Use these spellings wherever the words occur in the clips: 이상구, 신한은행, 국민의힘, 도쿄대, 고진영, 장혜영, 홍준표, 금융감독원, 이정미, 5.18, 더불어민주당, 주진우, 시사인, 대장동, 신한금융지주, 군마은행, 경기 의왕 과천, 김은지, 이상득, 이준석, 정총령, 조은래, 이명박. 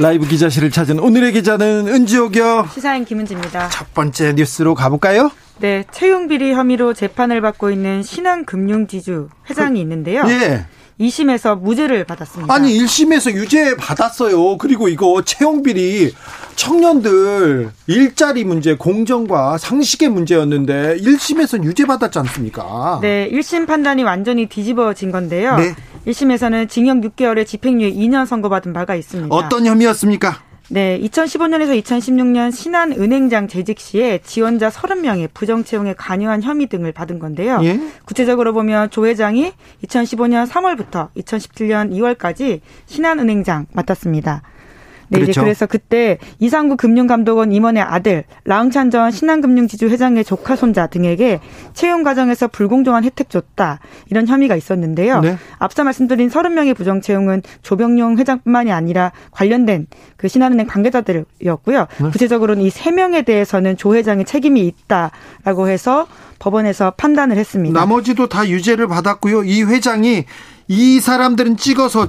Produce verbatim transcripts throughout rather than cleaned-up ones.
라이브 기자실을 찾은 오늘의 기자는 은지옥이요. 시사인 김은지입니다. 첫 번째 뉴스로 가볼까요? 네, 채용비리 혐의로 재판을 받고 있는 신한금융지주 회장이 있는데요. 예. 이 심에서 무죄를 받았습니다. 아니, 일 심에서 유죄 받았어요. 그리고 이거 채용비리, 청년들 일자리 문제, 공정과 상식의 문제였는데 일 심에서 유죄 받았지 않습니까? 네, 일 심 판단이 완전히 뒤집어진 건데요. 네. 일 심에서는 징역 육 개월에 집행유예 이 년 선고받은 바가 있습니다. 어떤 혐의였습니까? 네, 이천십오 년에서 이천십육 년 신한은행장 재직 시에 지원자 삼십 명의 부정채용에 관여한 혐의 등을 받은 건데요. 예? 구체적으로 보면 조 회장이 이천십오 년 삼월부터 이천십칠 년 이월까지 신한은행장 맡았습니다. 네, 그렇죠. 이제 그래서 그때 이상구 금융감독원 임원의 아들 라응찬 전 신한금융지주 회장의 조카 손자 등에게 채용 과정에서 불공정한 혜택 줬다, 이런 혐의가 있었는데요. 네. 앞서 말씀드린 삼십 명의 부정 채용은 조병용 회장뿐만이 아니라 관련된 그 신한은행 관계자들이었고요. 네. 구체적으로는 이 세 명에 대해서는 조 회장의 책임이 있다라고 해서 법원에서 판단을 했습니다. 나머지도 다 유죄를 받았고요. 이 회장이 이 사람들은 찍어서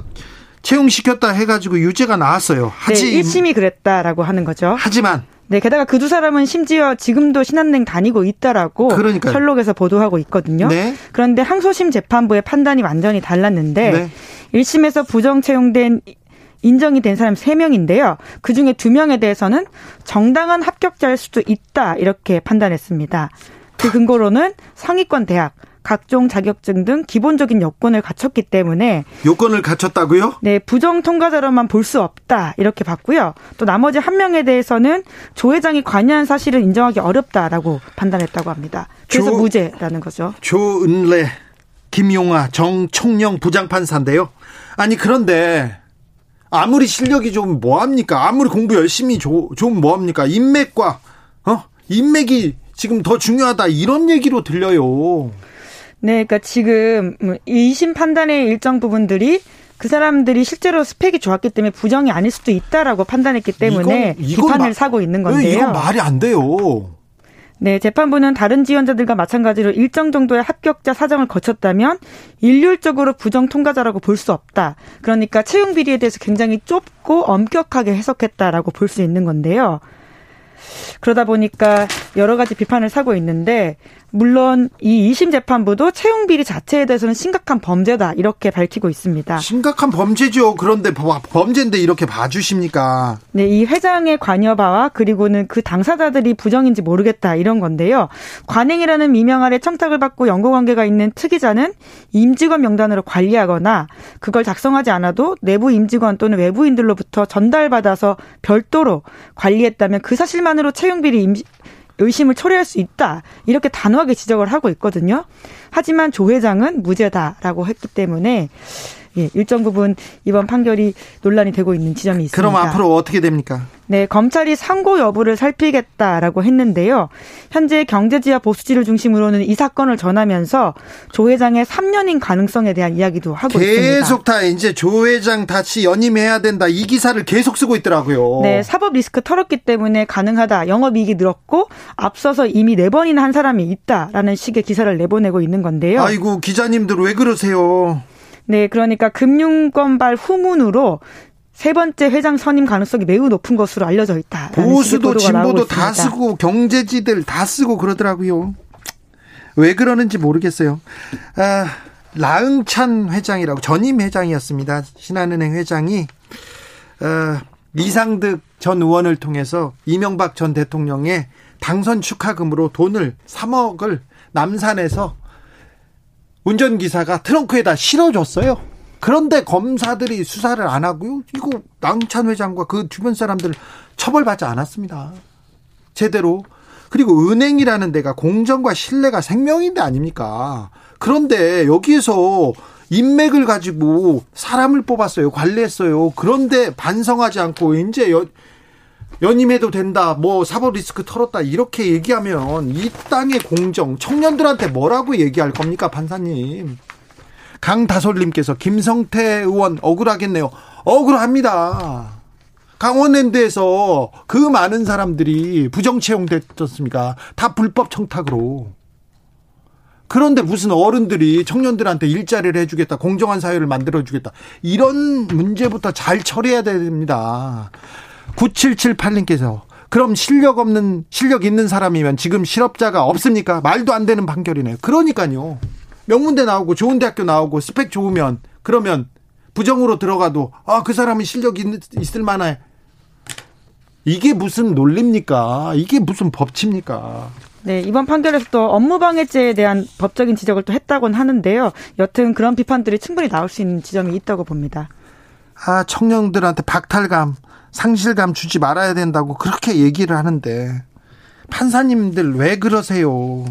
채용시켰다 해가지고 유죄가 나왔어요. 하지. 네, 일 심이 그랬다라고 하는 거죠. 하지만. 네, 게다가 그 두 사람은 심지어 지금도 신한은행 다니고 있다라고 그러니까요. 설록에서 보도하고 있거든요. 네. 그런데 항소심 재판부의 판단이 완전히 달랐는데 네. 일 심에서 부정 채용된 인정이 된 사람 세 명인데요. 그중에 두 명에 대해서는 정당한 합격자일 수도 있다, 이렇게 판단했습니다. 그 근거로는 상위권 대학, 각종 자격증 등 기본적인 요건을 갖췄기 때문에. 요건을 갖췄다고요? 네, 부정 통과자로만 볼 수 없다, 이렇게 봤고요. 또 나머지 한 명에 대해서는 조 회장이 관여한 사실을 인정하기 어렵다라고 판단했다고 합니다. 그래서 조, 무죄라는 거죠. 조은래, 김용아, 정총령 부장판사인데요. 아니 그런데 아무리 실력이 좀 뭐합니까? 아무리 공부 열심히 조, 좀 뭐합니까? 인맥과 어 인맥이 지금 더 중요하다, 이런 얘기로 들려요. 네, 그러니까 지금 이 심 판단의 일정 부분들이 그 사람들이 실제로 스펙이 좋았기 때문에 부정이 아닐 수도 있다라고 판단했기 때문에 이건, 이건 비판을 마, 사고 있는 건데요. 이건 말이 안 돼요. 네, 재판부는 다른 지원자들과 마찬가지로 일정 정도의 합격자 사정을 거쳤다면 일률적으로 부정 통과자라고 볼 수 없다. 그러니까 채용 비리에 대해서 굉장히 좁고 엄격하게 해석했다라고 볼 수 있는 건데요. 그러다 보니까 여러 가지 비판을 사고 있는데, 물론 이 이 심 재판부도 채용 비리 자체에 대해서는 심각한 범죄다, 이렇게 밝히고 있습니다. 심각한 범죄죠. 그런데 범죄인데 이렇게 봐주십니까? 네, 이 회장의 관여바와 그리고는 그 당사자들이 부정인지 모르겠다, 이런 건데요. 관행이라는 미명 아래 청탁을 받고 연고관계가 있는 특이자는 임직원 명단으로 관리하거나 그걸 작성하지 않아도 내부 임직원 또는 외부인들로부터 전달받아서 별도로 관리했다면 그 사실만으로 채용 비리 임직 의심을 초래할 수 있다, 이렇게 단호하게 지적을 하고 있거든요. 하지만 조 회장은 무죄다라고 했기 때문에 예, 일정 부분 이번 판결이 논란이 되고 있는 지점이 있습니다. 그럼 앞으로 어떻게 됩니까? 네, 검찰이 상고 여부를 살피겠다라고 했는데요. 현재 경제지와 보수지를 중심으로는 이 사건을 전하면서 조 회장의 삼 년인 가능성에 대한 이야기도 하고 계속 있습니다. 계속 다 이제 조 회장 다시 연임해야 된다, 이 기사를 계속 쓰고 있더라고요. 네, 사법 리스크 털었기 때문에 가능하다, 영업이익이 늘었고 앞서서 이미 네 번이나 한 사람이 있다라는 식의 기사를 내보내고 있는 건데요. 아이고, 기자님들 왜 그러세요? 네, 그러니까 금융권발 후문으로 세 번째 회장 선임 가능성이 매우 높은 것으로 알려져 있다. 보수도 진보도 다 쓰고 경제지들 다 쓰고 그러더라고요. 왜 그러는지 모르겠어요. 아, 라응찬 회장이라고 전임 회장이었습니다. 신한은행 회장이 아, 이상득 전 의원을 통해서 이명박 전 대통령의 당선 축하금으로 돈을 삼억을 남산에서 운전기사가 트렁크에다 실어줬어요. 그런데 검사들이 수사를 안 하고요. 이거 낭찬 회장과 그 주변 사람들 처벌받지 않았습니다. 제대로. 그리고 은행이라는 데가 공정과 신뢰가 생명인데 아닙니까? 그런데 여기에서 인맥을 가지고 사람을 뽑았어요. 관리했어요. 그런데 반성하지 않고 이제 연임해도 된다, 뭐 사법 리스크 털었다 이렇게 얘기하면 이 땅의 공정, 청년들한테 뭐라고 얘기할 겁니까, 판사님? 강다솔님께서 김성태 의원 억울하겠네요. 억울합니다. 강원랜드에서 그 많은 사람들이 부정채용 됐었습니까? 다 불법 청탁으로. 그런데 무슨 어른들이 청년들한테 일자리를 해주겠다, 공정한 사회를 만들어주겠다, 이런 문제부터 잘 처리해야 됩니다. 구칠칠팔님께서 그럼 실력 없는, 실력 있는 사람이면 지금 실업자가 없습니까? 말도 안 되는 판결이네요. 그러니까요. 명문대 나오고 좋은 대학교 나오고 스펙 좋으면, 그러면 부정으로 들어가도 아, 그 사람이 실력이 있을 만해. 이게 무슨 논리입니까? 이게 무슨 법치입니까? 네, 이번 판결에서 또 업무방해죄에 대한 법적인 지적을 또 했다고는 하는데요. 여튼 그런 비판들이 충분히 나올 수 있는 지점이 있다고 봅니다. 아, 청년들한테 박탈감, 상실감 주지 말아야 된다고 그렇게 얘기를 하는데 판사님들 왜 그러세요?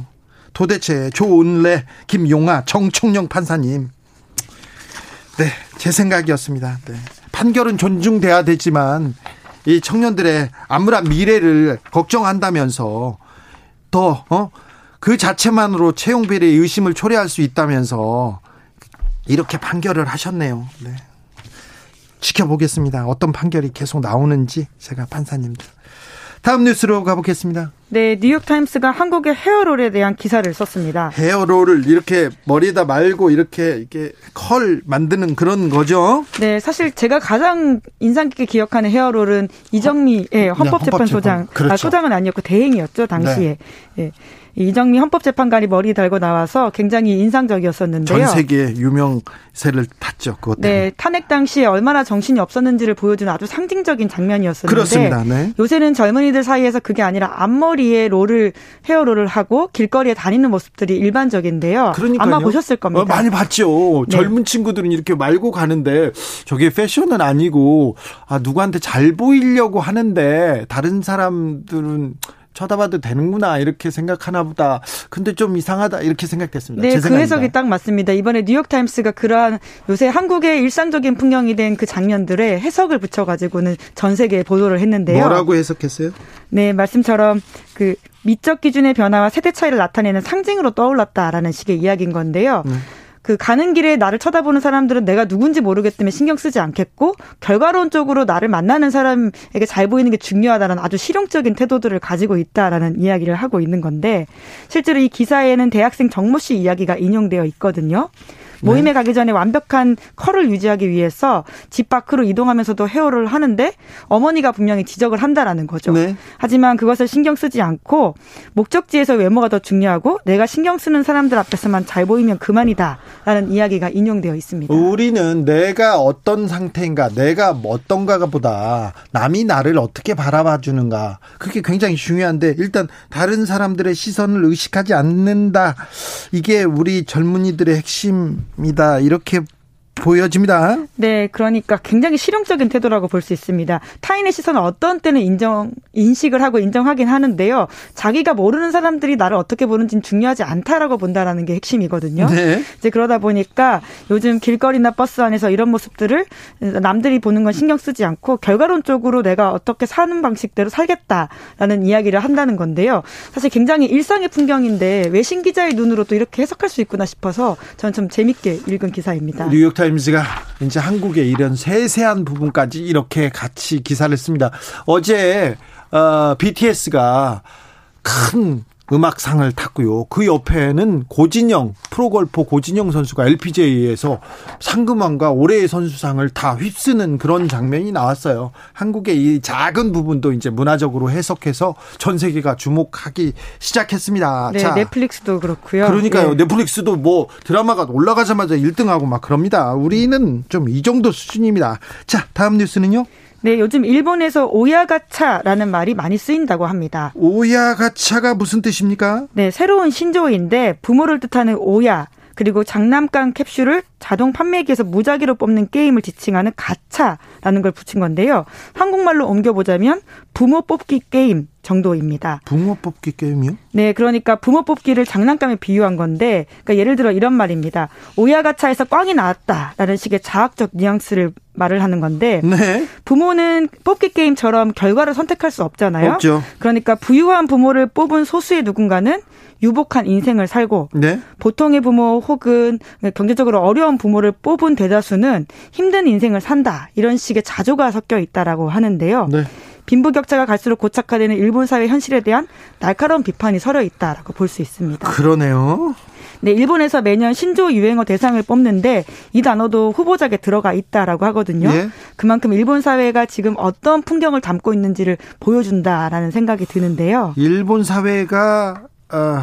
도대체 조은래, 김용아, 정총령 판사님. 네, 제 생각이었습니다. 네. 판결은 존중돼야 되지만 이 청년들의 암울한 미래를 걱정한다면서 더, 어? 그 자체만으로 채용비리의 의심을 초래할 수 있다면서 이렇게 판결을 하셨네요. 네. 지켜보겠습니다. 어떤 판결이 계속 나오는지 제가 판사님들. 다음 뉴스로 가보겠습니다. 네, 뉴욕타임스가 한국의 헤어롤에 대한 기사를 썼습니다. 헤어롤을 이렇게 머리에다 말고 이렇게 이렇게 컬 만드는 그런 거죠? 네, 사실 제가 가장 인상 깊게 기억하는 헤어롤은 이정미 어, 예, 헌법재판소장, 헌법재판. 그렇죠. 아, 소장은 아니었고 대행이었죠, 당시에. 네. 예. 이정미 헌법재판관이 머리 달고 나와서 굉장히 인상적이었었는데요. 전 세계의 유명세를 탔죠. 그것 때문에. 네, 탄핵 당시에 얼마나 정신이 없었는지를 보여주는 아주 상징적인 장면이었었는데. 그렇습니다. 네. 요새는 젊은이들 사이에서 그게 아니라 앞머리에 롤을, 헤어롤을 하고 길거리에 다니는 모습들이 일반적인데요. 그러니까요. 아마 보셨을 겁니다. 어, 많이 봤죠. 네. 젊은 친구들은 이렇게 말고 가는데 저게 패션은 아니고, 아, 누구한테 잘 보이려고 하는데 다른 사람들은 쳐다봐도 되는구나 이렇게 생각하나 보다. 근데 좀 이상하다 이렇게 생각됐습니다. 네, 제 생각입니다. 그 해석이 딱 맞습니다. 이번에 뉴욕타임스가 그러한 요새 한국의 일상적인 풍경이 된 그 장면들에 해석을 붙여가지고는 전 세계에 보도를 했는데요. 뭐라고 해석했어요? 네, 말씀처럼 그 미적 기준의 변화와 세대 차이를 나타내는 상징으로 떠올랐다라는 식의 이야기인 건데요. 네. 그 가는 길에 나를 쳐다보는 사람들은 내가 누군지 모르기 때문에 신경 쓰지 않겠고, 결과론적으로 나를 만나는 사람에게 잘 보이는 게 중요하다는 아주 실용적인 태도들을 가지고 있다라는 이야기를 하고 있는 건데, 실제로 이 기사에는 대학생 정모 씨 이야기가 인용되어 있거든요. 모임에 네. 가기 전에 완벽한 컬을 유지하기 위해서 집 밖으로 이동하면서도 헤어롤을 하는데 어머니가 분명히 지적을 한다라는 거죠. 네. 하지만 그것을 신경 쓰지 않고 목적지에서 외모가 더 중요하고 내가 신경 쓰는 사람들 앞에서만 잘 보이면 그만이다라는 이야기가 인용되어 있습니다. 우리는 내가 어떤 상태인가, 내가 어떤가가 보다 남이 나를 어떻게 바라봐 주는가, 그게 굉장히 중요한데 일단 다른 사람들의 시선을 의식하지 않는다. 이게 우리 젊은이들의 핵심 입니다. 이렇게 보여집니다. 네, 그러니까 굉장히 실용적인 태도라고 볼 수 있습니다. 타인의 시선을 어떤 때는 인정, 인식을 하고 인정하긴 하는데요. 자기가 모르는 사람들이 나를 어떻게 보는지는 중요하지 않다라고 본다라는 게 핵심이거든요. 네. 이제 그러다 보니까 요즘 길거리나 버스 안에서 이런 모습들을 남들이 보는 건 신경 쓰지 않고 결과론적으로 내가 어떻게 사는 방식대로 살겠다라는 이야기를 한다는 건데요. 사실 굉장히 일상의 풍경인데 외신 기자의 눈으로 또 이렇게 해석할 수 있구나 싶어서 저는 좀 재밌게 읽은 기사입니다. 뉴욕타임 타임스가 이제 한국의 이런 세세한 부분까지 이렇게 같이 기사를 씁니다. 어제 어, 비티에스가 큰 음악상을 탔고요. 그 옆에는 고진영, 프로골퍼 고진영 선수가 엘피지에이에서 상금왕과 올해의 선수상을 다 휩쓰는 그런 장면이 나왔어요. 한국의 이 작은 부분도 이제 문화적으로 해석해서 전 세계가 주목하기 시작했습니다. 네, 자, 넷플릭스도 그렇고요. 그러니까요. 네. 넷플릭스도 뭐 드라마가 올라가자마자 일 등하고 막 그럽니다. 우리는 좀 이 정도 수준입니다. 자, 다음 뉴스는요? 네, 요즘 일본에서 오야가차라는 말이 많이 쓰인다고 합니다. 오야가차가 무슨 뜻입니까? 네, 새로운 신조어인데 부모를 뜻하는 오야, 그리고 장난감 캡슐을 자동 판매기에서 무작위로 뽑는 게임을 지칭하는 가차라는 걸 붙인 건데요. 한국말로 옮겨보자면 부모 뽑기 게임, 정도입니다. 붕어 뽑기 게임이요? 네, 그러니까 붕어 뽑기를 장난감에 비유한 건데, 그러니까 예를 들어 이런 말입니다. 오야가차에서 꽝이 나왔다라는 식의 자학적 뉘앙스를 말을 하는 건데, 네. 부모는 뽑기 게임처럼 결과를 선택할 수 없잖아요. 없죠. 그러니까 부유한 부모를 뽑은 소수의 누군가는 유복한 인생을 살고, 네? 보통의 부모 혹은 경제적으로 어려운 부모를 뽑은 대다수는 힘든 인생을 산다. 이런 식의 자조가 섞여 있다라고 하는데요. 네. 빈부격차가 갈수록 고착화되는 일본 사회 현실에 대한 날카로운 비판이 서려 있다라고 볼 수 있습니다. 그러네요. 네, 일본에서 매년 신조 유행어 대상을 뽑는데 이 단어도 후보작에 들어가 있다라고 하거든요. 예? 그만큼 일본 사회가 지금 어떤 풍경을 담고 있는지를 보여준다라는 생각이 드는데요. 일본 사회가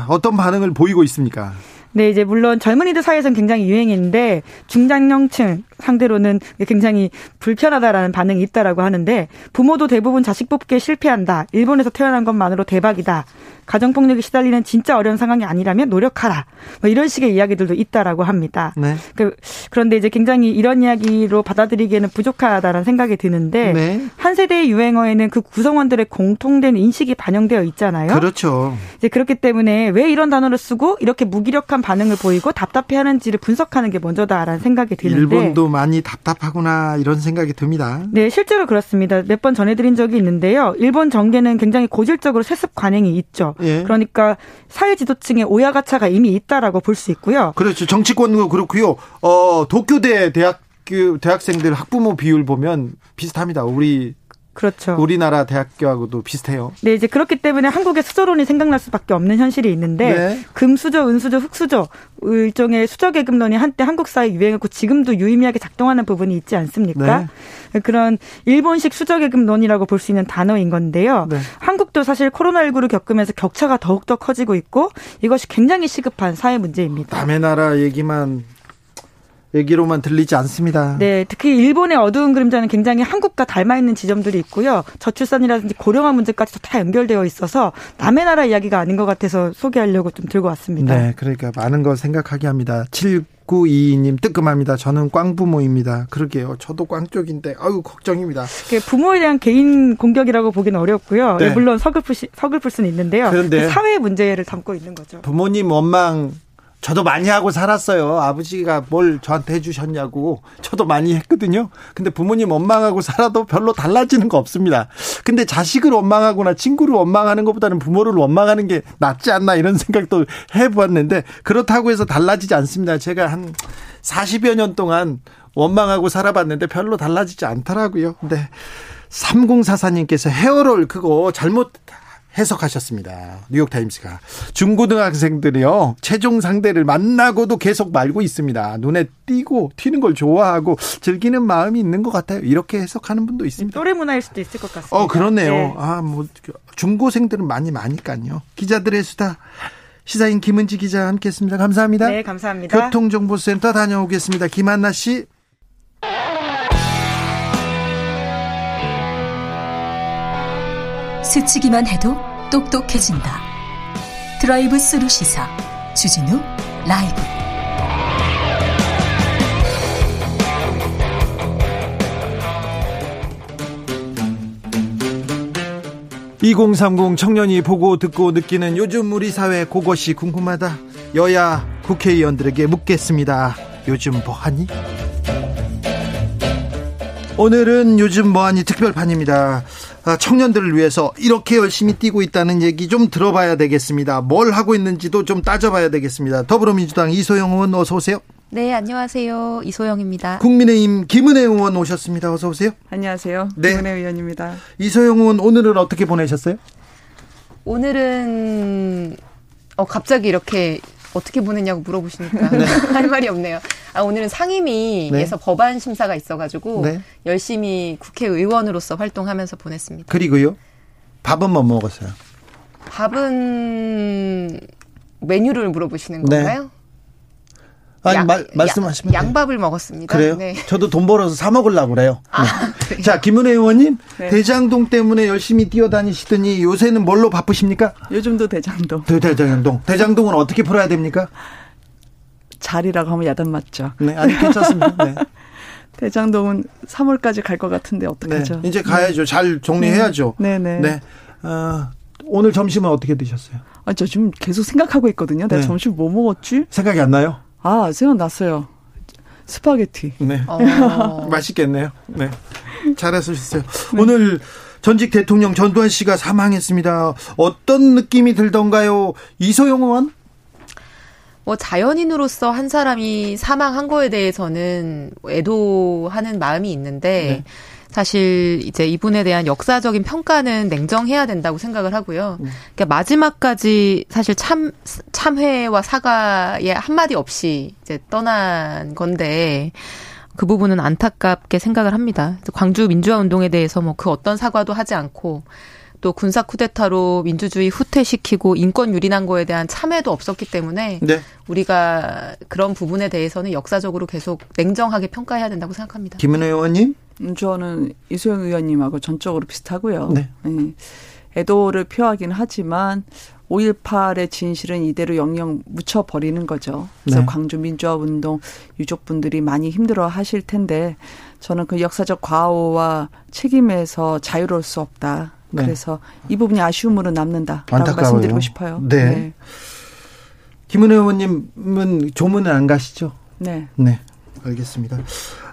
어떤 반응을 보이고 있습니까? 네, 이제 물론 젊은이들 사이에서는 굉장히 유행인데 중장년층 상대로는 굉장히 불편하다라는 반응이 있다라고 하는데, 부모도 대부분 자식 뽑기에 실패한다. 일본에서 태어난 것만으로 대박이다. 가정폭력에 시달리는 진짜 어려운 상황이 아니라면 노력하라. 뭐 이런 식의 이야기들도 있다라고 합니다. 네. 그, 그런데 이제 굉장히 이런 이야기로 받아들이기에는 부족하다라는 생각이 드는데, 네. 한 세대의 유행어에는 그 구성원들의 공통된 인식이 반영되어 있잖아요. 그렇죠. 이제 그렇기 때문에 왜 이런 단어를 쓰고 이렇게 무기력한 반응을 보이고 답답해하는지를 분석하는 게 먼저다라는 생각이 드는데, 일본도 많이 답답하구나 이런 생각이 듭니다. 네, 실제로 그렇습니다. 몇 번 전해드린 적이 있는데요. 일본 정계는 굉장히 고질적으로 세습 관행이 있죠. 예. 그러니까 사회 지도층에 오야가차가 이미 있다라고 볼 수 있고요. 그렇죠. 정치권도 그렇고요. 어, 도쿄대 대학교 대학생들 학부모 비율 보면 비슷합니다. 우리 그렇죠. 우리나라 대학교하고도 비슷해요. 네, 이제 그렇기 때문에 한국의 수저론이 생각날 수밖에 없는 현실이 있는데, 네. 금수저, 은수저, 흑수저 일종의 수저계급론이 한때 한국 사회 유행했고 지금도 유의미하게 작동하는 부분이 있지 않습니까? 네. 그런 일본식 수저계급론이라고 볼 수 있는 단어인 건데요. 네. 한국도 사실 코로나십구를 겪으면서 격차가 더욱더 커지고 있고 이것이 굉장히 시급한 사회 문제입니다. 남의 나라 얘기만 얘기로만 들리지 않습니다. 네, 특히 일본의 어두운 그림자는 굉장히 한국과 닮아 있는 지점들이 있고요. 저출산이라든지 고령화 문제까지도 다 연결되어 있어서 남의 나라 이야기가 아닌 것 같아서 소개하려고 좀 들고 왔습니다. 네, 그러니까 많은 거 생각하게 합니다. 칠구이이님 뜨끔합니다. 저는 꽝부모입니다. 그러게요. 저도 꽝 쪽인데 아유 걱정입니다. 부모에 대한 개인 공격이라고 보기는 어렵고요. 네. 물론 서글플 서글플 수는 있는데요. 그런데 사회 문제를 담고 있는 거죠. 부모님 원망 저도 많이 하고 살았어요. 아버지가 뭘 저한테 해주셨냐고 저도 많이 했거든요. 근데 부모님 원망하고 살아도 별로 달라지는 거 없습니다. 근데 자식을 원망하거나 친구를 원망하는 것보다는 부모를 원망하는 게 낫지 않나 이런 생각도 해보았는데, 그렇다고 해서 달라지지 않습니다. 제가 한 사십여 년 동안 원망하고 살아봤는데 별로 달라지지 않더라고요. 네. 삼공사사님께서 헤어롤 그거 잘못 해석하셨습니다. 뉴욕타임스가 중고등학생들이요 최종 상대를 만나고도 계속 말고 있습니다. 눈에 띄고 튀는 걸 좋아하고 즐기는 마음이 있는 것 같아요. 이렇게 해석하는 분도 있습니다. 또래 문화일 수도 있을 것 같습니다. 어, 그렇네요. 네. 아, 뭐 중고생들은 많이 많으니까요. 기자들의 수다, 시사인 김은지 기자 함께했습니다. 감사합니다. 네, 감사합니다. 교통정보센터 다녀오겠습니다. 김한나 씨. 스치기만 해도 똑똑해진다. 드라이브 스루 시사 주진우 라이브. 이공삼공 청년이 보고 듣고 느끼는 요즘 우리 사회, 그것이 궁금하다. 여야 국회의원들에게 묻겠습니다. 요즘 뭐하니? 오늘은 요즘 뭐하니 특별판입니다. 청년들을 위해서 이렇게 열심히 뛰고 있다는 얘기 좀 들어봐야 되겠습니다. 뭘 하고 있는지도 좀 따져봐야 되겠습니다. 더불어민주당 이소영 의원 어서 오세요. 네, 안녕하세요. 이소영입니다. 국민의힘 김은혜 의원 오셨습니다. 어서 오세요. 안녕하세요. 네. 김은혜 의원입니다. 이소영 의원 오늘은 어떻게 보내셨어요? 오늘은 어, 갑자기 이렇게 어떻게 보냈냐고 물어보시니까 네. 할 말이 없네요. 아, 오늘은 상임위에서 네. 법안 심사가 있어가지고 네. 열심히 국회의원으로서 활동하면서 보냈습니다. 그리고요? 밥은 뭐 먹었어요? 밥은 메뉴를 물어보시는 건가요? 네. 아니, 양, 마, 말씀하시면 양, 양밥을 먹었습니다. 그래요? 네. 저도 돈 벌어서 사 먹으려고 그래요. 아, 네. 자, 김은혜 의원님, 네. 대장동 때문에 열심히 뛰어다니시더니 요새는 뭘로 바쁘십니까? 요즘도 대장동. 네, 대장동. 대장동은 어떻게 풀어야 됩니까? 잘이라고 하면 야단 맞죠. 네, 아니, 괜찮습니다. 네. 대장동은 삼월까지 갈 것 같은데 어떡하죠? 네, 이제 가야죠. 잘 정리해야죠. 네네. 네. 네. 네. 어, 오늘 점심은 어떻게 드셨어요? 아, 저 지금 계속 생각하고 있거든요. 내가 네. 점심 뭐 먹었지? 생각이 안 나요? 아, 생각났어요. 스파게티. 네. 어. 맛있겠네요. 네. 잘하셨어요. 네. 오늘 전직 대통령 전두환 씨가 사망했습니다. 어떤 느낌이 들던가요? 이소영 의원? 뭐 자연인으로서 한 사람이 사망한 거에 대해서는 애도하는 마음이 있는데 네. 사실 이제 이분에 대한 역사적인 평가는 냉정해야 된다고 생각을 하고요. 그러니까 마지막까지 사실 참 참회와 사과에 한마디 없이 이제 떠난 건데 그 부분은 안타깝게 생각을 합니다. 광주 민주화운동에 대해서 뭐 그 어떤 사과도 하지 않고 또 군사 쿠데타로 민주주의 후퇴시키고 인권 유린한 거에 대한 참회도 없었기 때문에 네. 우리가 그런 부분에 대해서는 역사적으로 계속 냉정하게 평가해야 된다고 생각합니다. 김은혜 의원님? 저는 이소영 의원님하고 전적으로 비슷하고요. 네. 애도를 표하긴 하지만 오일팔의 진실은 이대로 영영 묻혀버리는 거죠. 그래서 네. 광주 민주화운동 유족분들이 많이 힘들어하실 텐데 저는 그 역사적 과오와 책임에서 자유로울 수 없다. 네. 그래서 이 부분이 아쉬움으로 남는다라고 안타까워요. 말씀드리고 싶어요. 네. 네. 김은혜 의원님은 조문은 안 가시죠? 네. 네. 알겠습니다.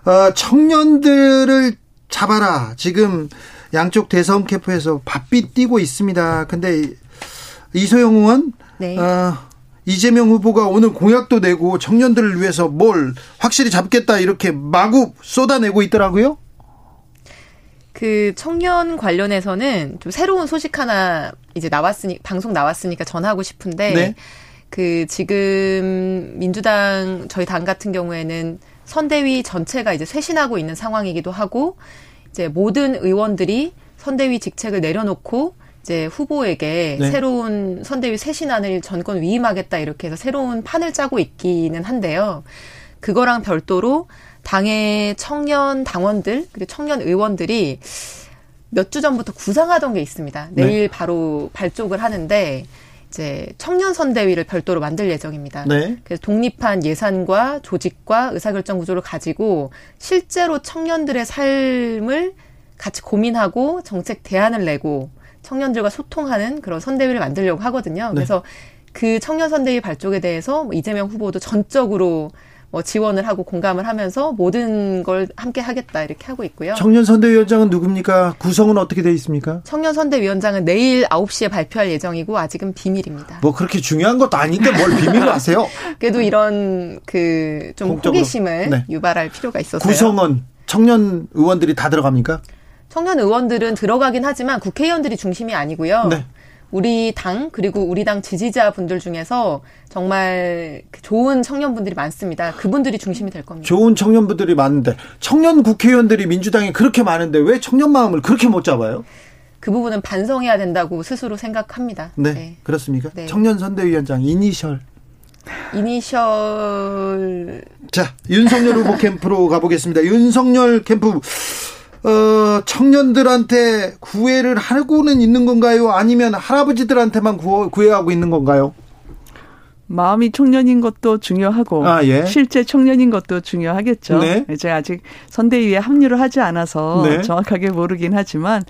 어, 청년들을 잡아라. 지금 양쪽 대선 캠프에서 바삐 뛰고 있습니다. 근데 이소영 의원, 네. 어, 이재명 후보가 오늘 공약도 내고 청년들을 위해서 뭘 확실히 잡겠다 이렇게 마구 쏟아내고 있더라고요. 그 청년 관련해서는 좀 새로운 소식 하나 이제 나왔으니 방송 나왔으니까 전하고 싶은데 네. 그 지금 민주당 저희 당 같은 경우에는 선대위 전체가 이제 쇄신하고 있는 상황이기도 하고 이제 모든 의원들이 선대위 직책을 내려놓고 이제 후보에게 네. 새로운 선대위 쇄신안을 전권 위임하겠다 이렇게 해서 새로운 판을 짜고 있기는 한데요. 그거랑 별도로 당의 청년 당원들 그리고 청년 의원들이 몇 주 전부터 구상하던 게 있습니다. 내일 네. 바로 발족을 하는데 이제 청년 선대위를 별도로 만들 예정입니다. 네. 그래서 독립한 예산과 조직과 의사결정 구조를 가지고 실제로 청년들의 삶을 같이 고민하고 정책 대안을 내고 청년들과 소통하는 그런 선대위를 만들려고 하거든요. 네. 그래서 그 청년 선대위 발족에 대해서 이재명 후보도 전적으로 뭐 지원을 하고 공감을 하면서 모든 걸 함께 하겠다 이렇게 하고 있고요. 청년선대위원장은 누굽니까? 구성은 어떻게 되어 있습니까? 청년선대위원장은 내일 아홉 시에 발표할 예정이고 아직은 비밀입니다. 뭐 그렇게 중요한 것도 아닌데 뭘 비밀로 하세요? 그래도 이런 그 좀 호기심을 네. 유발할 필요가 있어서요. 구성은 청년 의원들이 다 들어갑니까? 청년 의원들은 들어가긴 하지만 국회의원들이 중심이 아니고요. 네. 우리 당 그리고 우리 당 지지자분들 중에서 정말 좋은 청년분들이 많습니다. 그분들이 중심이 될 겁니다. 좋은 청년분들이 많은데 청년 국회의원들이 민주당에 그렇게 많은데 왜 청년 마음을 그렇게 못 잡아요? 그 부분은 반성해야 된다고 스스로 생각합니다. 네, 네. 그렇습니까? 네. 청년 선대위원장 이니셜. 이니셜. 자, 윤석열 후보 캠프로 가보겠습니다. 윤석열 캠프. 어, 청년들한테 구애를 하고는 있는 건가요? 아니면 할아버지들한테만 구어, 구애하고 있는 건가요? 마음이 청년인 것도 중요하고 아, 예. 실제 청년인 것도 중요하겠죠. 네. 이제 아직 선대위에 합류를 하지 않아서 네. 정확하게 모르긴 하지만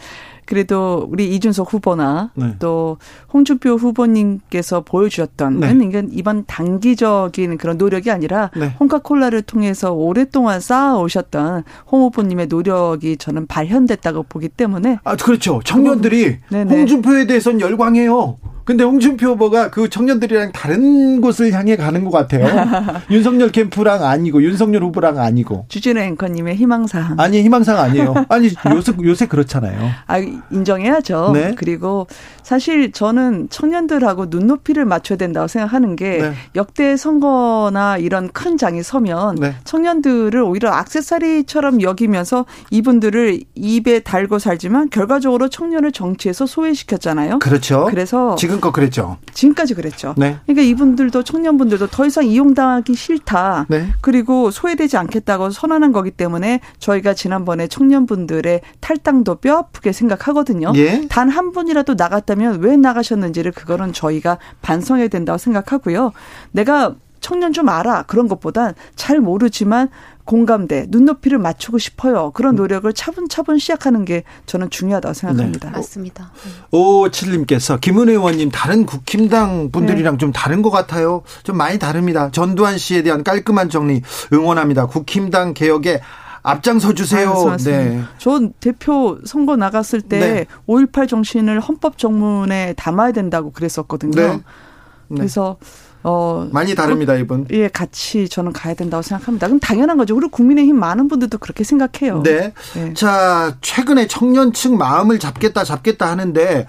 그래도 우리 이준석 후보나 네. 또 홍준표 후보님께서 보여주셨던 네. 이번 단기적인 그런 노력이 아니라 네. 홍카콜라를 통해서 오랫동안 쌓아오셨던 홍 후보님의 노력이 저는 발현됐다고 보기 때문에 아 그렇죠. 청년들이 그 홍준표에 대해서는 열광해요. 근데 홍준표 후보가 그 청년들이랑 다른 곳을 향해 가는 것 같아요. 윤석열 캠프랑 아니고 윤석열 후보랑 아니고. 주진우 앵커님의 희망사항. 아니 희망사항 아니에요. 아니 요새 요새 그렇잖아요. 아 인정해야죠. 네. 그리고 사실 저는 청년들하고 눈높이를 맞춰야 된다고 생각하는 게 네. 역대 선거나 이런 큰 장이 서면 네. 청년들을 오히려 액세서리처럼 여기면서 이분들을 입에 달고 살지만 결과적으로 청년을 정치에서 소외시켰잖아요. 그렇죠. 그래서 지금 거 그랬죠. 지금까지 그랬죠. 네. 그러니까 이분들도 청년분들도 더 이상 이용당하기 싫다. 네. 그리고 소외되지 않겠다고 선언한 거기 때문에 저희가 지난번에 청년분들의 탈당도 뼈아프게 생각하거든요. 예. 단 한 분이라도 나갔다면 왜 나가셨는지를 그거는 저희가 반성해야 된다고 생각하고요. 내가 청년 좀 알아 그런 것보단 잘 모르지만 공감대, 눈높이를 맞추고 싶어요. 그런 노력을 차분차분 시작하는 게 저는 중요하다고 생각합니다. 네. 맞습니다. 오오칠님께서 김은혜 의원님 다른 국힘당 분들이랑 네. 좀 다른 것 같아요. 좀 많이 다릅니다. 전두환 씨에 대한 깔끔한 정리 응원합니다. 국힘당 개혁에 앞장서 주세요. 아, 네. 전 대표 선거 나갔을 때 네. 오일팔 정신을 헌법 정문에 담아야 된다고 그랬었거든요. 네. 네. 그래서 어 많이 다릅니다, 이분. 예, 같이 저는 가야 된다고 생각합니다. 그럼 당연한 거죠. 그리고 국민의힘 많은 분들도 그렇게 생각해요. 네. 네. 자, 최근에 청년층 마음을 잡겠다, 잡겠다 하는데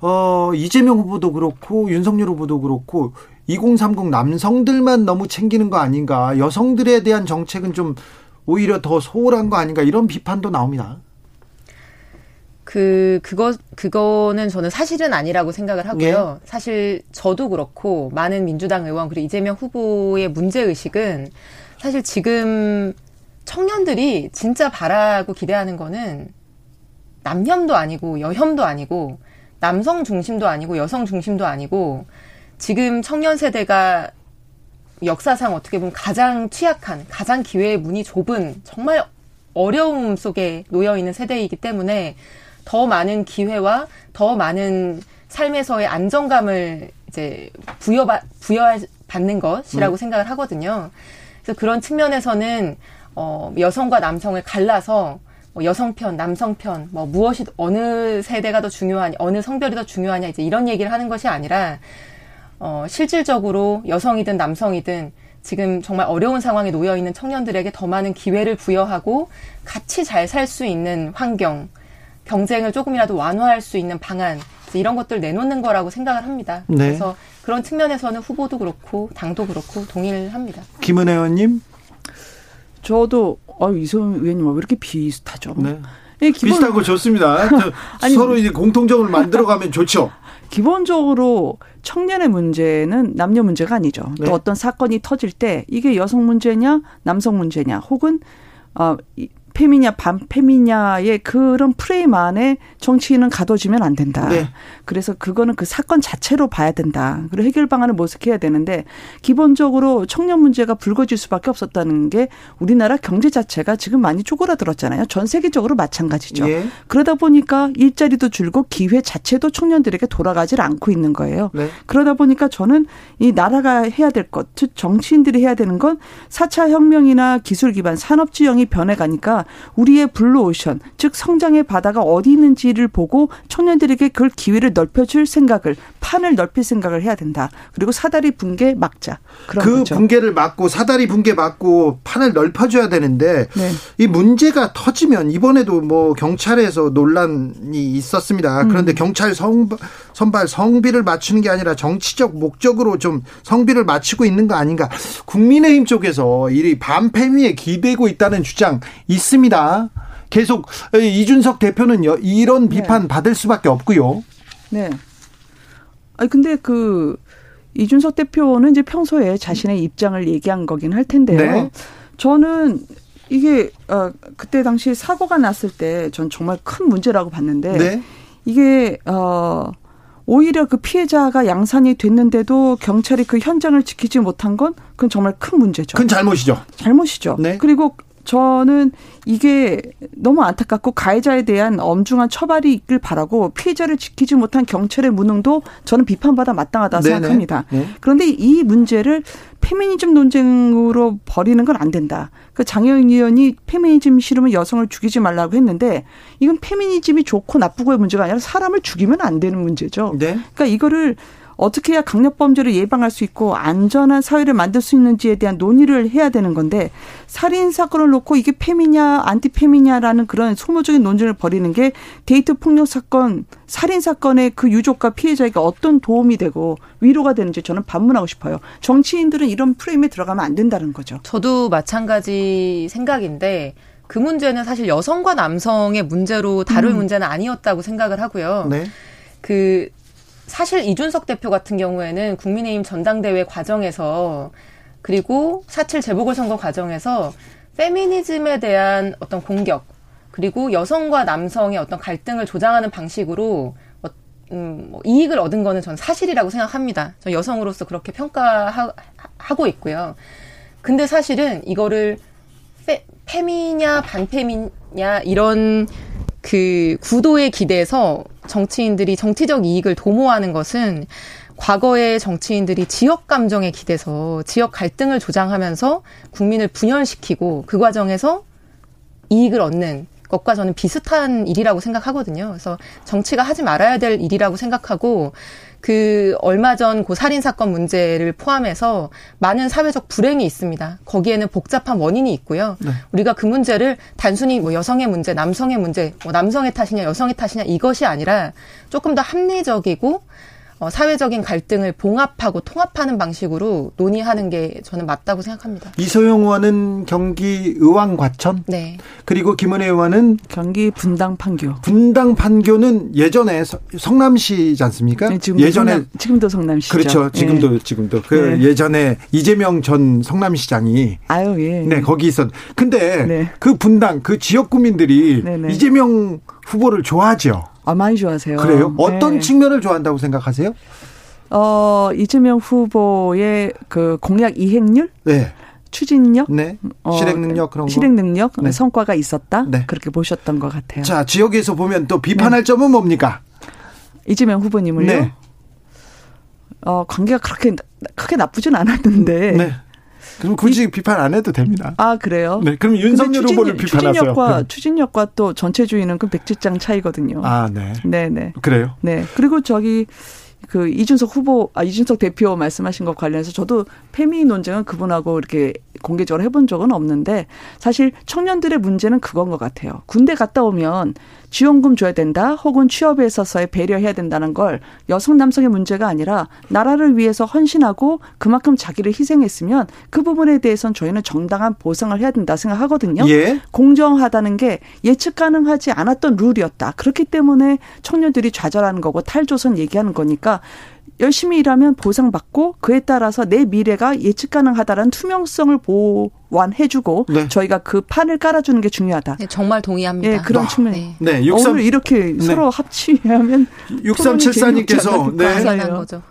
어, 이재명 후보도 그렇고 윤석열 후보도 그렇고 이공삼공 남성들만 너무 챙기는 거 아닌가? 여성들에 대한 정책은 좀 오히려 더 소홀한 거 아닌가? 이런 비판도 나옵니다. 그, 그거, 그거는 저는 사실은 아니라고 생각을 하고요. 예. 사실 저도 그렇고, 많은 민주당 의원, 그리고 이재명 후보의 문제의식은 사실 지금 청년들이 진짜 바라고 기대하는 거는 남혐도 아니고, 여혐도 아니고, 남성 중심도 아니고, 여성 중심도 아니고, 지금 청년 세대가 역사상 어떻게 보면 가장 취약한, 가장 기회의 문이 좁은, 정말 어려움 속에 놓여있는 세대이기 때문에 더 많은 기회와 더 많은 삶에서의 안정감을 이제 부여받, 부여받는 것이라고 음. 생각을 하거든요. 그래서 그런 측면에서는, 어, 여성과 남성을 갈라서, 뭐 여성편, 남성편, 뭐 무엇이, 어느 세대가 더 중요하냐, 어느 성별이 더 중요하냐, 이제 이런 얘기를 하는 것이 아니라, 어, 실질적으로 여성이든 남성이든 지금 정말 어려운 상황에 놓여있는 청년들에게 더 많은 기회를 부여하고 같이 잘 살 수 있는 환경, 경쟁을 조금이라도 완화할 수 있는 방안, 이런 것들 내놓는 거라고 생각을 합니다. 네. 그래서 그런 측면에서는 후보도 그렇고 당도 그렇고 동일합니다. 김은혜 의원님. 저도 어, 이소영 의원님 왜 이렇게 비슷하죠? 네. 예, 기본... 비슷하고 좋습니다. 아니, 서로 이제 공통점을 만들어가면 좋죠. 기본적으로 청년의 문제는 남녀 문제가 아니죠. 네. 또 어떤 사건이 터질 때 이게 여성 문제냐 남성 문제냐 혹은 어, 페미냐 반페미냐의 그런 프레임 안에 정치인은 가둬지면 안 된다. 네. 그래서 그거는 그 사건 자체로 봐야 된다. 그리고 해결 방안을 모색해야 되는데 기본적으로 청년 문제가 불거질 수밖에 없었다는 게 우리나라 경제 자체가 지금 많이 쪼그라들었잖아요. 전 세계적으로 마찬가지죠. 네. 그러다 보니까 일자리도 줄고 기회 자체도 청년들에게 돌아가질 않고 있는 거예요. 네. 그러다 보니까 저는 이 나라가 해야 될 것, 즉 정치인들이 해야 되는 건 사 차 혁명이나 기술 기반 산업 지형이 변해가니까 우리의 블루오션, 즉 성장의 바다가 어디 있는지를 보고 청년들에게 그 기회를 넓혀줄 생각을, 판을 넓힐 생각을 해야 된다. 그리고 사다리 붕괴 막자. 그런 그 거죠. 붕괴를 막고 사다리 붕괴 막고 판을 넓혀줘야 되는데 네. 이 문제가 터지면 이번에도 뭐 경찰에서 논란이 있었습니다. 그런데 음. 경찰 성바, 선발 성비를 맞추는 게 아니라 정치적 목적으로 좀 성비를 맞추고 있는 거 아닌가. 국민의힘 쪽에서 이 반패미에 기대고 있다는 주장 있습니다. 있습니다. 계속 이준석 대표는 이런 비판 네. 받을 수밖에 없고요. 네. 아니 근데 그 이준석 대표는 이제 평소에 자신의 입장을 얘기한 거긴 할 텐데요. 네. 저는 이게 어, 그때 당시 사고가 났을 때 전 정말 큰 문제라고 봤는데 네. 이게 어, 오히려 그 피해자가 양산이 됐는데도 경찰이 그 현장을 지키지 못한 건 그건 정말 큰 문제죠. 그건 잘못이죠. 잘못이죠. 네. 그리고 저는 이게 너무 안타깝고 가해자에 대한 엄중한 처벌이 있길 바라고 피해자를 지키지 못한 경찰의 무능도 저는 비판받아 마땅하다 네네. 생각합니다. 네. 그런데 이 문제를 페미니즘 논쟁으로 버리는 건 안 된다. 그 장혜영 의원이 페미니즘 싫으면 여성을 죽이지 말라고 했는데 이건 페미니즘이 좋고 나쁘고의 문제가 아니라 사람을 죽이면 안 되는 문제죠. 네. 그러니까 이거를 어떻게 해야 강력범죄를 예방할 수 있고 안전한 사회를 만들 수 있는지에 대한 논의를 해야 되는 건데 살인사건을 놓고 이게 페미냐 안티페미냐라는 그런 소모적인 논쟁을 벌이는 게 데이트 폭력 사건, 살인사건의 그 유족과 피해자에게 어떤 도움이 되고 위로가 되는지 저는 반문하고 싶어요. 정치인들은 이런 프레임에 들어가면 안 된다는 거죠. 저도 마찬가지 생각인데 그 문제는 사실 여성과 남성의 문제로 다룰 음. 문제는 아니었다고 생각을 하고요. 네. 그... 사실 이준석 대표 같은 경우에는 국민의힘 전당대회 과정에서 그리고 사칠 재보궐선거 과정에서 페미니즘에 대한 어떤 공격 그리고 여성과 남성의 어떤 갈등을 조장하는 방식으로 음, 이익을 얻은 거는 전 사실이라고 생각합니다. 전 여성으로서 그렇게 평가하고 있고요. 근데 사실은 이거를 패미냐 반패미냐 이런 그 구도에 기대서 정치인들이 정치적 이익을 도모하는 것은 과거의 정치인들이 지역 감정에 기대서 지역 갈등을 조장하면서 국민을 분열시키고 그 과정에서 이익을 얻는 것과 저는 비슷한 일이라고 생각하거든요. 그래서 정치가 하지 말아야 될 일이라고 생각하고 그 얼마 전 그 살인사건 문제를 포함해서 많은 사회적 불행이 있습니다. 거기에는 복잡한 원인이 있고요. 네. 우리가 그 문제를 단순히 뭐 여성의 문제, 남성의 문제, 뭐 남성의 탓이냐 여성의 탓이냐 이것이 아니라 조금 더 합리적이고 어, 사회적인 갈등을 봉합하고 통합하는 방식으로 논의하는 게 저는 맞다고 생각합니다. 이소영 의원은 경기 의왕 과천. 네. 그리고 김은혜 의원은 경기 분당 판교. 분당 판교는 예전에 성남시지 않습니까? 네, 지금도 예전에 성남, 지금도 성남시죠. 그렇죠. 지금도 네. 지금도 그 네. 예전에 이재명 전 성남시장이 아유 예. 네 거기 있었. 근데 네. 그 분당 그 지역 국민들이 네, 네. 이재명 후보를 좋아하죠. 아, 많이 좋아하세요. 그래요? 어떤 네. 측면을 좋아한다고 생각하세요? 어, 이재명 후보의 그 공약 이행률? 네. 추진력? 네. 어, 실행 능력 그런 거. 실행 능력? 네. 성과가 있었다? 네. 그렇게 보셨던 것 같아요. 자, 지역에서 보면 또 비판할 네. 점은 뭡니까? 이재명 후보님을요? 네. 어, 관계가 그렇게, 크게 나쁘진 않았는데. 네. 그럼 굳이 이, 비판 안 해도 됩니다. 아, 그래요? 네. 그럼 윤석열 추진, 후보를 비판하세요. 추진력과, 그럼. 추진력과 또 전체주의는 그 백지장 차이거든요. 아, 네. 네네. 그래요? 네. 그리고 저기, 그 이준석 후보, 아, 이준석 대표 말씀하신 것 관련해서 저도 페미 논쟁은 그분하고 이렇게 공개적으로 해본 적은 없는데 사실 청년들의 문제는 그건 것 같아요. 군대 갔다 오면 지원금 줘야 된다 혹은 취업에 있어서의 배려해야 된다는 걸 여성 남성의 문제가 아니라 나라를 위해서 헌신하고 그만큼 자기를 희생했으면 그 부분에 대해서는 저희는 정당한 보상을 해야 된다 생각하거든요. 예. 공정하다는 게 예측 가능하지 않았던 룰이었다. 그렇기 때문에 청년들이 좌절하는 거고 탈조선 얘기하는 거니까 열심히 일하면 보상받고 그에 따라서 내 미래가 예측 가능하다라는 투명성을 보완해주고 네. 저희가 그 판을 깔아주는 게 중요하다. 네, 정말 동의합니다. 네, 그런 아, 측면. 네. 네, 육삼, 오늘 이렇게 네. 서로 합치하면 육삼칠사님께서 네.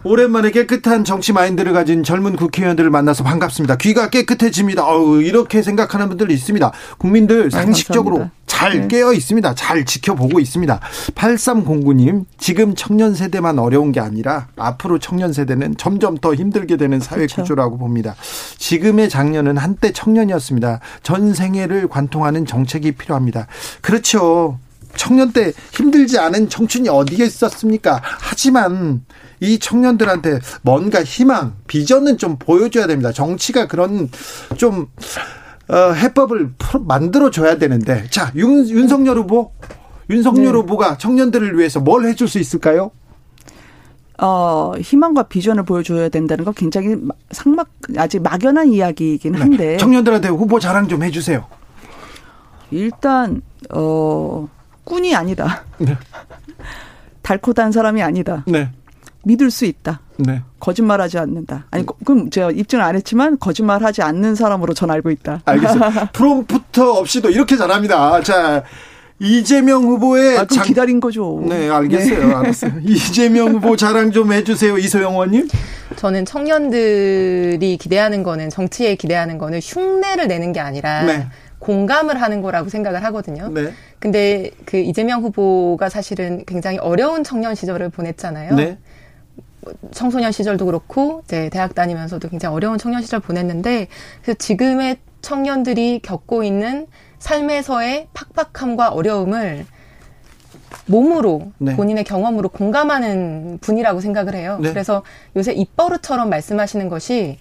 오랜만에 깨끗한 정치 마인드를 가진 젊은 국회의원들을 만나서 반갑습니다. 귀가 깨끗해집니다. 어우, 이렇게 생각하는 분들이 있습니다. 국민들 상식적으로 아, 잘 네. 깨어 있습니다. 잘 지켜보고 있습니다. 팔삼공구님 지금 청년 세대만 어려운 게 아니라 앞으로 청년 세대는 점점 더 힘들게 되는 사회 그렇죠. 구조라고 봅니다. 지금의 장년은 한때 청년이었습니다. 전 생애를 관통하는 정책이 필요합니다. 그렇죠. 청년 때 힘들지 않은 청춘이 어디에 있었습니까? 하지만 이 청년들한테 뭔가 희망, 비전은 좀 보여줘야 됩니다. 정치가 그런 좀 어, 해법을 만들어줘야 되는데 자 윤, 윤석열 후보 윤석열 네. 후보가 청년들을 위해서 뭘 해줄 수 있을까요? 어, 희망과 비전을 보여줘야 된다는 거 굉장히 상막 아직 막연한 이야기이긴 한데 네. 청년들한테 후보 자랑 좀 해주세요. 일단 어, 꾼이 아니다. 네. 달코단 사람이 아니다. 네. 믿을 수 있다. 네. 거짓말하지 않는다. 아니 그럼 제가 입증을 안 했지만 거짓말하지 않는 사람으로 전 알고 있다. 알겠습니다. 프롬프터 없이도 이렇게 잘합니다. 자 이재명 후보의 아, 장... 기다린 거죠. 네 알겠어요. 네. 알았어요. 이재명 후보 자랑 좀 해주세요. 이소영 의원님. 저는 청년들이 기대하는 거는 정치에 기대하는 거는 흉내를 내는 게 아니라 네. 공감을 하는 거라고 생각을 하거든요. 네. 근데 그 이재명 후보가 사실은 굉장히 어려운 청년 시절을 보냈잖아요. 네. 청소년 시절도 그렇고 이제 대학 다니면서도 굉장히 어려운 청년 시절 보냈는데 그래서 지금의 청년들이 겪고 있는 삶에서의 팍팍함과 어려움을 몸으로 네. 본인의 경험으로 공감하는 분이라고 생각을 해요. 네. 그래서 요새 입버릇처럼 말씀하시는 것이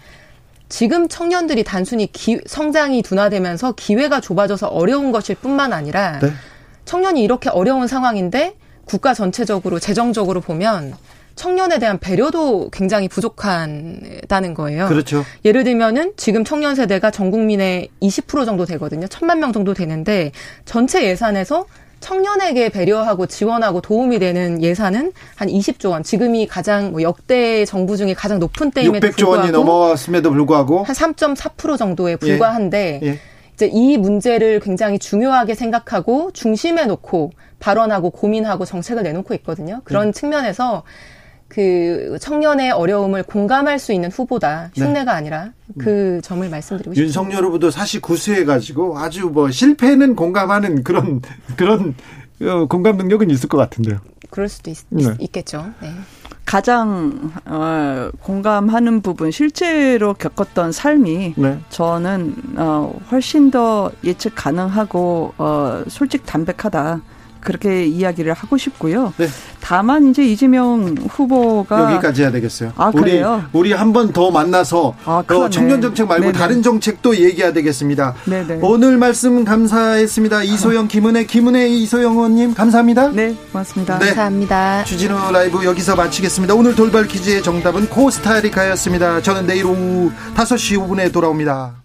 지금 청년들이 단순히 기, 성장이 둔화되면서 기회가 좁아져서 어려운 것일 뿐만 아니라 네. 청년이 이렇게 어려운 상황인데 국가 전체적으로 재정적으로 보면 청년에 대한 배려도 굉장히 부족하다는 거예요. 그렇죠. 예를 들면은 지금 청년 세대가 전 국민의 이십 퍼센트 정도 되거든요. 천만 명 정도 되는데 전체 예산에서 청년에게 배려하고 지원하고 도움이 되는 예산은 한 이십조 원. 지금이 가장 뭐 역대 정부 중에 가장 높은 때임에도 불구하고 육백조 원이 넘어왔음에도 불구하고 한 삼 점 사 퍼센트 정도에 불과한데 예. 예. 이제 이 문제를 굉장히 중요하게 생각하고 중심에 놓고 발언하고 고민하고 정책을 내놓고 있거든요. 그런 음. 측면에서 그 청년의 어려움을 공감할 수 있는 후보다, 흉내가 네. 아니라 그 음. 점을 말씀드리고 싶습니다. 윤석열 후보도 사십구 세 가지고 아주 뭐 실패는 공감하는 그런 그런 공감 능력은 있을 것 같은데요. 그럴 수도 있, 네. 있겠죠. 네. 가장 어, 공감하는 부분, 실제로 겪었던 삶이 네. 저는 어, 훨씬 더 예측 가능하고 어, 솔직 담백하다. 그렇게 이야기를 하고 싶고요. 네. 다만 이제 이재명 후보가 여기까지 해야 되겠어요. 아, 우리, 그래요? 우리 한 번 더 만나서 아, 어, 청년 정책 말고 네네. 다른 정책도 얘기해야 되겠습니다. 네네. 오늘 말씀 감사했습니다. 이소영, 김은혜, 김은혜, 이소영 의원님 감사합니다. 네, 고맙습니다. 네. 감사합니다. 주진우 라이브 여기서 마치겠습니다. 오늘 돌발 퀴즈의 정답은 코스타리카였습니다. 저는 내일 오후 다섯 시 오 분에 돌아옵니다.